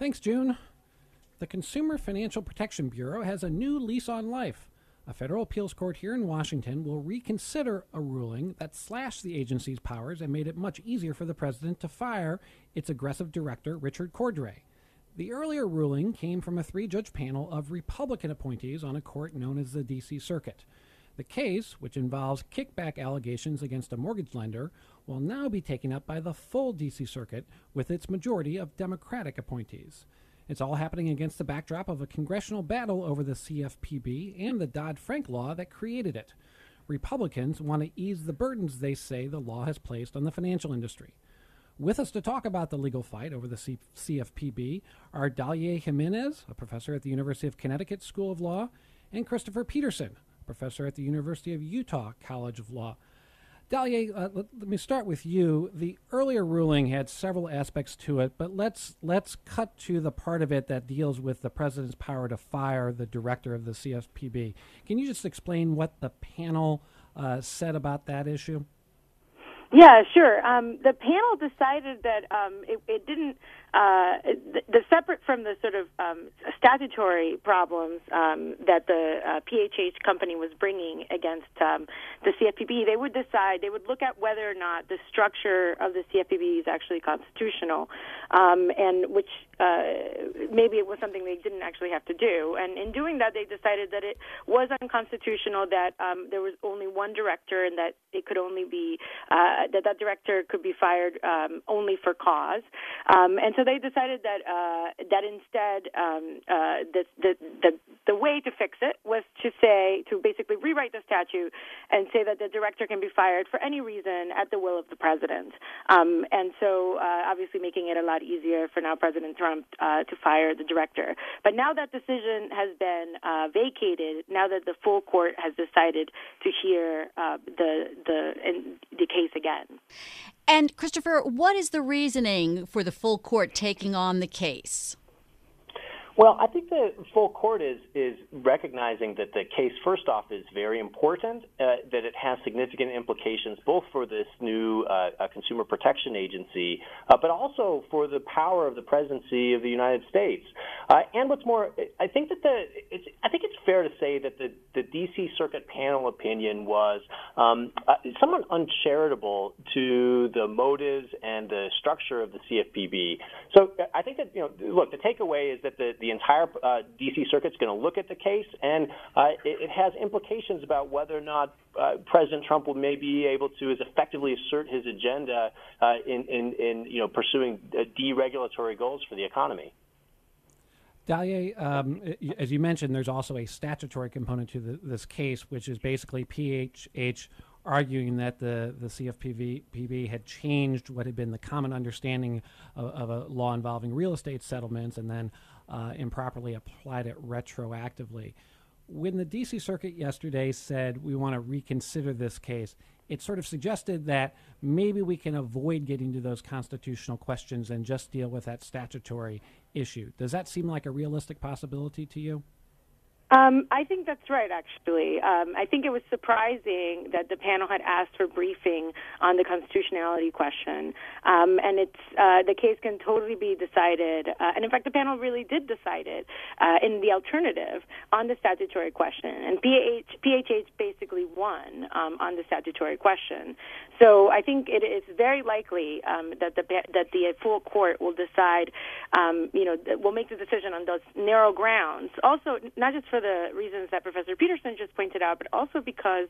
Thanks, June. The Consumer Financial Protection Bureau has a new lease on life. A federal appeals court here in Washington will reconsider a ruling that slashed the agency's powers and made it much easier for the president to fire its aggressive director, Richard Cordray. The earlier ruling came from a three-judge panel of Republican appointees on a court known as the D.C. Circuit. The case, which involves kickback allegations against a mortgage lender, will now be taken up by the full D.C. Circuit with its majority of Democratic appointees. It's all happening against the backdrop of a congressional battle over the CFPB and the Dodd-Frank law that created it. Republicans want to ease the burdens they say the law has placed on the financial industry. With us to talk about the legal fight over the CFPB are Dalia Jimenez, a professor at the University of Connecticut School of Law, and Christopher Peterson, a professor at the University of Utah College of Law. Dalia, let me start with you. The earlier ruling had several aspects to it, but let's cut to the part of it that deals with the president's power to fire the director of the CFPB. Can you just explain what the panel said about that issue? Yeah, sure. The panel decided that it didn't. The separate from the sort of statutory problems that the PHH company was bringing against the CFPB, they would decide, they would look at whether or not the structure of the CFPB is actually constitutional, and which maybe it was something they didn't actually have to do. And in doing that, they decided that it was unconstitutional that there was only one director and that it could only be that director could be fired only for cause. And so they decided that instead the way to fix it was to say, to basically rewrite the statute and say that the director can be fired for any reason at the will of the president. And so obviously making it a lot easier for now President Trump to fire the director. But now that decision has been vacated, now that the full court has decided to hear the case again. And, Christopher, what is the reasoning for the full court taking on the case? Well, I think the full court is recognizing that the case, first off, is very important, that it has significant implications both for this new Consumer Protection Agency, but also for the power of the presidency of the United States. And what's more, I think that it's fair to say that the D.C. Circuit panel opinion was somewhat uncharitable to the motives and the structure of the CFPB. So I think that, look, the takeaway is that the entire D.C. Circuit's going to look at the case, and it has implications about whether or not President Trump will may be able to as effectively assert his agenda in pursuing deregulatory goals for the economy. Dalia, as you mentioned, there's also a statutory component to this case, which is basically PHH arguing that the CFPB had changed what had been the common understanding of a law involving real estate settlements and then improperly applied it retroactively. When the D.C. Circuit yesterday said we want to reconsider this case, it sort of suggested that maybe we can avoid getting to those constitutional questions and just deal with that statutory issue. Does that seem like a realistic possibility to you? I think that's right, actually. I think it was surprising that the panel had asked for briefing on the constitutionality question. And it's the case can totally be decided. And in fact, the panel really did decide it in the alternative on the statutory question. And PHH basically won on the statutory question. So I think it is very likely that the full court will decide, will make the decision on those narrow grounds. Also, not just for for the reasons that Professor Peterson just pointed out, but also because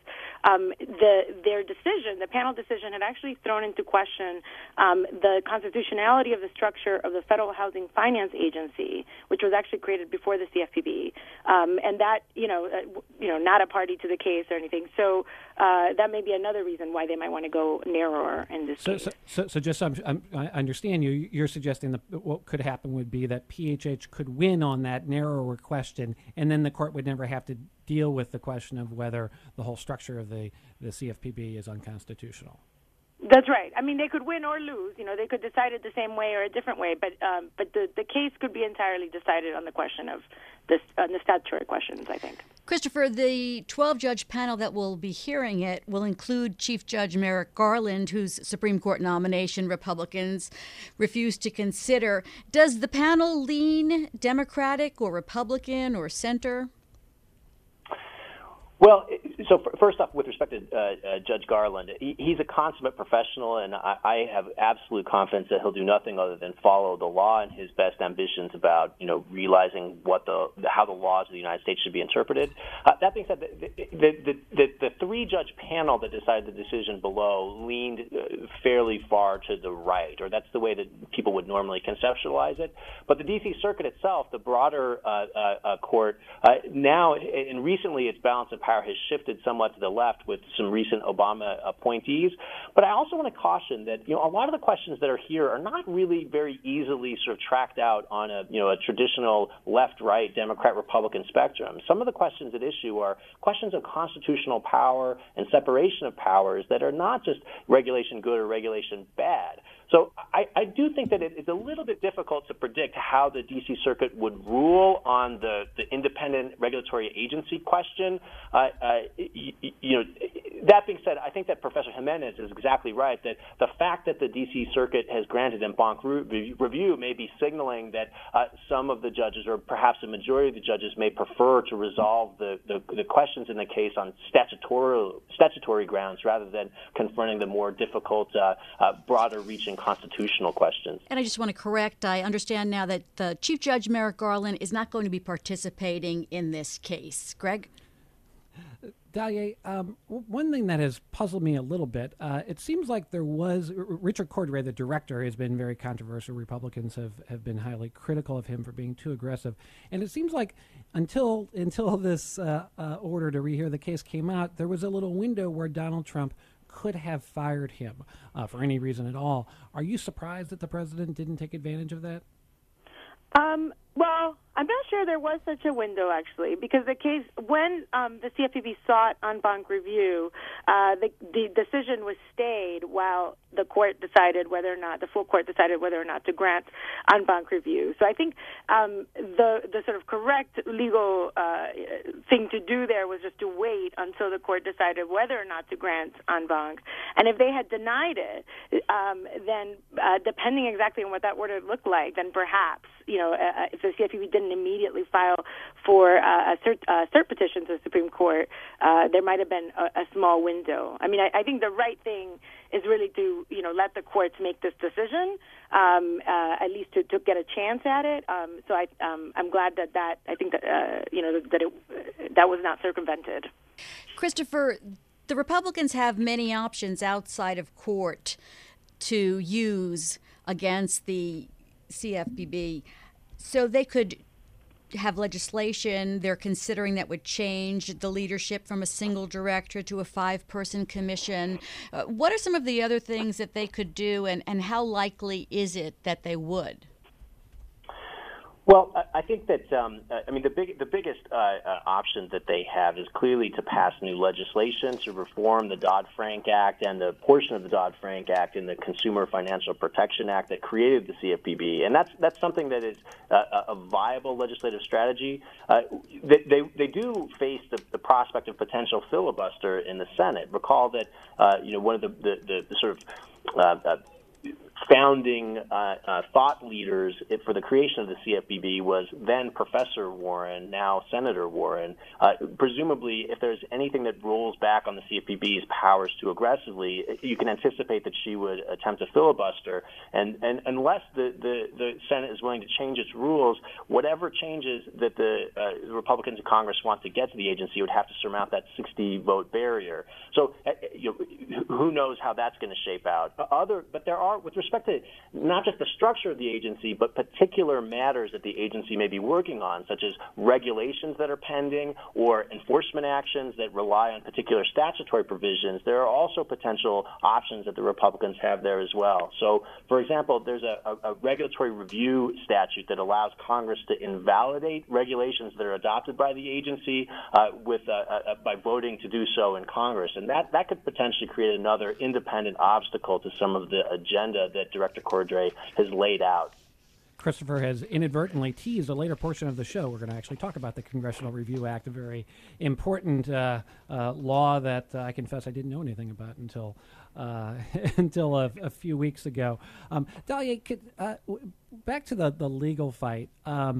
their decision, the panel decision, had actually thrown into question the constitutionality of the structure of the Federal Housing Finance Agency, which was actually created before the CFPB, and that, not a party to the case or anything. So that may be another reason why they might want to go narrower in this case. So just I understand you. You're suggesting that what could happen would be that PHH could win on that narrower question, and then the court would never have to deal with the question of whether the whole structure of the CFPB is unconstitutional. That's right. I mean, they could win or lose. They could decide it the same way or a different way, but the case could be entirely decided on the question of the statutory questions, I think. Christopher, the 12-judge panel that will be hearing it will include Chief Judge Merrick Garland, whose Supreme Court nomination Republicans refused to consider. Does the panel lean Democratic or Republican or center? Well, so first off, with respect to Judge Garland, he's a consummate professional, and I have absolute confidence that he'll do nothing other than follow the law and his best ambitions about, realizing how the laws of the United States should be interpreted. That being said, the three-judge panel that decided the decision below leaned fairly far to the right, or that's the way that people would normally conceptualize it. But the D.C. Circuit itself, the broader court, now and recently, its balance of power has shifted somewhat to the left with some recent Obama appointees. But I also want to caution that, a lot of the questions that are here are not really very easily sort of tracked out on a traditional left-right Democrat-Republican spectrum. Some of the questions at issue are questions of constitutional power and separation of powers that are not just regulation good or regulation bad. So I do think that it's a little bit difficult to predict how the D.C. Circuit would rule on the independent regulatory agency question. That being said, I think that Professor Jimenez is exactly right, that the fact that the D.C. Circuit has granted en banc review may be signaling that some of the judges, or perhaps a majority of the judges, may prefer to resolve the questions in the case on statutory grounds rather than confronting the more difficult, broader-reaching constitutional questions. And I just want to correct, I understand now that the Chief Judge Merrick Garland is not going to be participating in this case. Greg? Dalia, one thing that has puzzled me a little bit, it seems like there was Richard Cordray, the director, has been very controversial. Republicans have been highly critical of him for being too aggressive. And it seems like until this order to rehear the case came out, there was a little window where Donald Trump could have fired him for any reason at all. Are you surprised that the president didn't take advantage of that? Well, I'm not sure there was such a window, actually, because the case, when the CFPB sought en banc review, the decision was stayed while the court decided whether or not, the full court decided whether or not to grant en banc review. So I think the sort of correct legal thing to do there was just to wait until the court decided whether or not to grant en banc. And if they had denied it, then depending exactly on what that order looked like, then perhaps, if the CFPB didn't immediately file for a cert petition to the Supreme Court, there might have been a small window. I mean, I think the right thing is really to, let the courts make this decision, at least to get a chance at it. So I'm glad that I think that, that was not circumvented. Christopher, the Republicans have many options outside of court to use against the CFPB. So they could have legislation they're considering that would change the leadership from a single director to a five-person commission. What are some of the other things that they could do, and how likely is it that they would? Well, I think that the biggest option that they have is clearly to pass new legislation to reform the Dodd-Frank Act and the portion of the Dodd-Frank Act in the Consumer Financial Protection Act that created the CFPB, and that's something that is a viable legislative strategy. They do face the prospect of potential filibuster in the Senate. Recall that one of the sort of founding thought leaders for the creation of the CFPB was then Professor Warren, now Senator Warren. Presumably, if there's anything that rolls back on the CFPB's powers too aggressively, you can anticipate that she would attempt to filibuster. And unless the Senate is willing to change its rules, whatever changes that the Republicans in Congress want to get to the agency would have to surmount that 60-vote barrier. So who knows how that's going to shape out. But there are, with respect to not just the structure of the agency, but particular matters that the agency may be working on, such as regulations that are pending or enforcement actions that rely on particular statutory provisions, there are also potential options that the Republicans have there as well. So, for example, there's a regulatory review statute that allows Congress to invalidate regulations that are adopted by the agency by voting to do so in Congress. And that could potentially create another independent obstacle to some of the agenda that Director Cordray has laid out. Christopher has inadvertently teased a later portion of the show. We're going to actually talk about the Congressional Review Act, a very important law that I confess I didn't know anything about until a few weeks ago. Dalia, back to the legal fight. How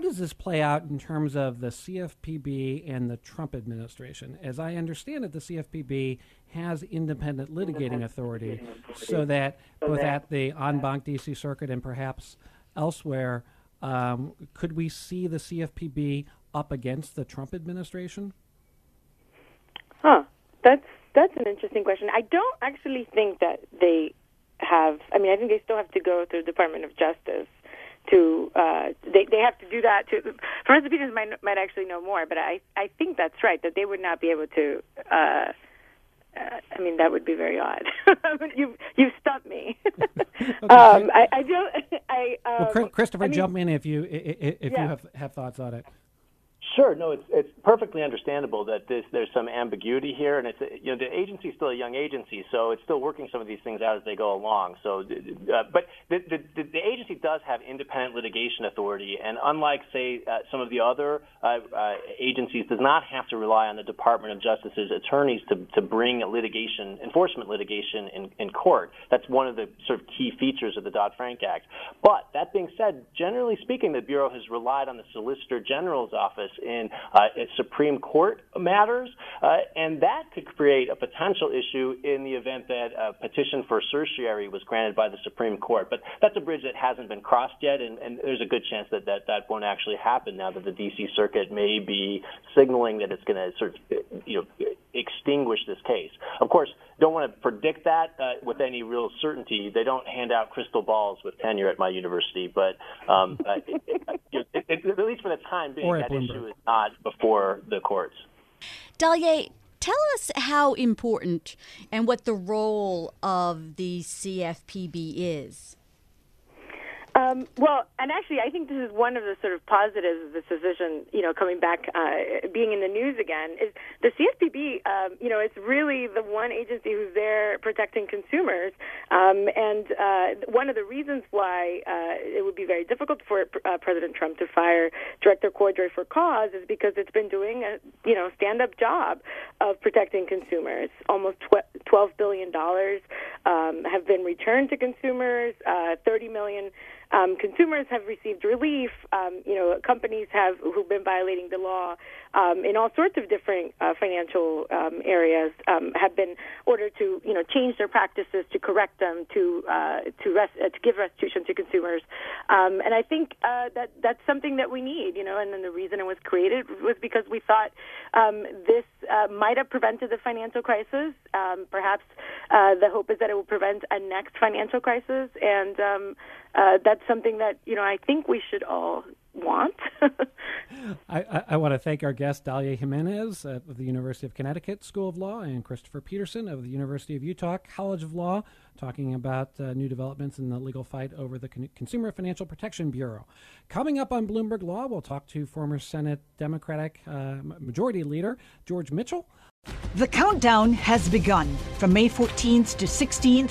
does this play out in terms of the CFPB and the Trump administration? As I understand it, the CFPB has independent litigating authority, so that both at the en banc D.C. Circuit and perhaps elsewhere, could we see the CFPB up against the Trump administration? That's an interesting question. I don't actually think that they have. I mean, I think they still have to go through the Department of Justice to. They have to do that. Professor Peters might actually know more, but I think that's right, that they would not be able to. I mean, that would be very odd. You've stumped me. Okay. I don't. Well, Christopher, jump in if you have thoughts on it. Sure. No, it's perfectly understandable that there's some ambiguity here, and the agency's still a young agency, so it's still working some of these things out as they go along. So, but the agency does have independent litigation authority, and unlike say some of the other agencies, does not have to rely on the Department of Justice's attorneys to bring enforcement litigation in court. That's one of the sort of key features of the Dodd-Frank Act. But that being said, generally speaking, the Bureau has relied on the Solicitor General's office in Supreme Court matters, and that could create a potential issue in the event that a petition for certiorari was granted by the Supreme Court. But that's a bridge that hasn't been crossed yet, and there's a good chance that won't actually happen now that the D.C. Circuit may be signaling that it's going to sort of extinguish this case. Of course, don't want to predict that with any real certainty. They don't hand out crystal balls with tenure at my university, but at least for the time being, that issue is not before the courts. Dalia, tell us how important and what the role of the CFPB is. Well, and actually, I think this is one of the sort of positives of this decision, coming back, being in the news again, is the CFPB, it's really the one agency who's there protecting consumers. One of the reasons why it would be very difficult for President Trump to fire Director Cordray for cause is because it's been doing a, stand-up job of protecting consumers. Almost $12 billion have been returned to consumers, 30 million consumers have received relief. Companies who've been violating the law in all sorts of different financial areas have been ordered to, change their practices, to correct them, to give restitution to consumers. And I think that's something that we need, And then the reason it was created was because we thought this might have prevented the financial crisis. Perhaps the hope is that it will prevent a next financial crisis, and that's something that, I think we should all want. I want to thank our guests, Dalia Jimenez of the University of Connecticut School of Law and Christopher Peterson of the University of Utah College of Law, talking about new developments in the legal fight over the Consumer Financial Protection Bureau. Coming up on Bloomberg Law, we'll talk to former Senate Democratic Majority Leader George Mitchell. The countdown has begun. From May 14th to 16th,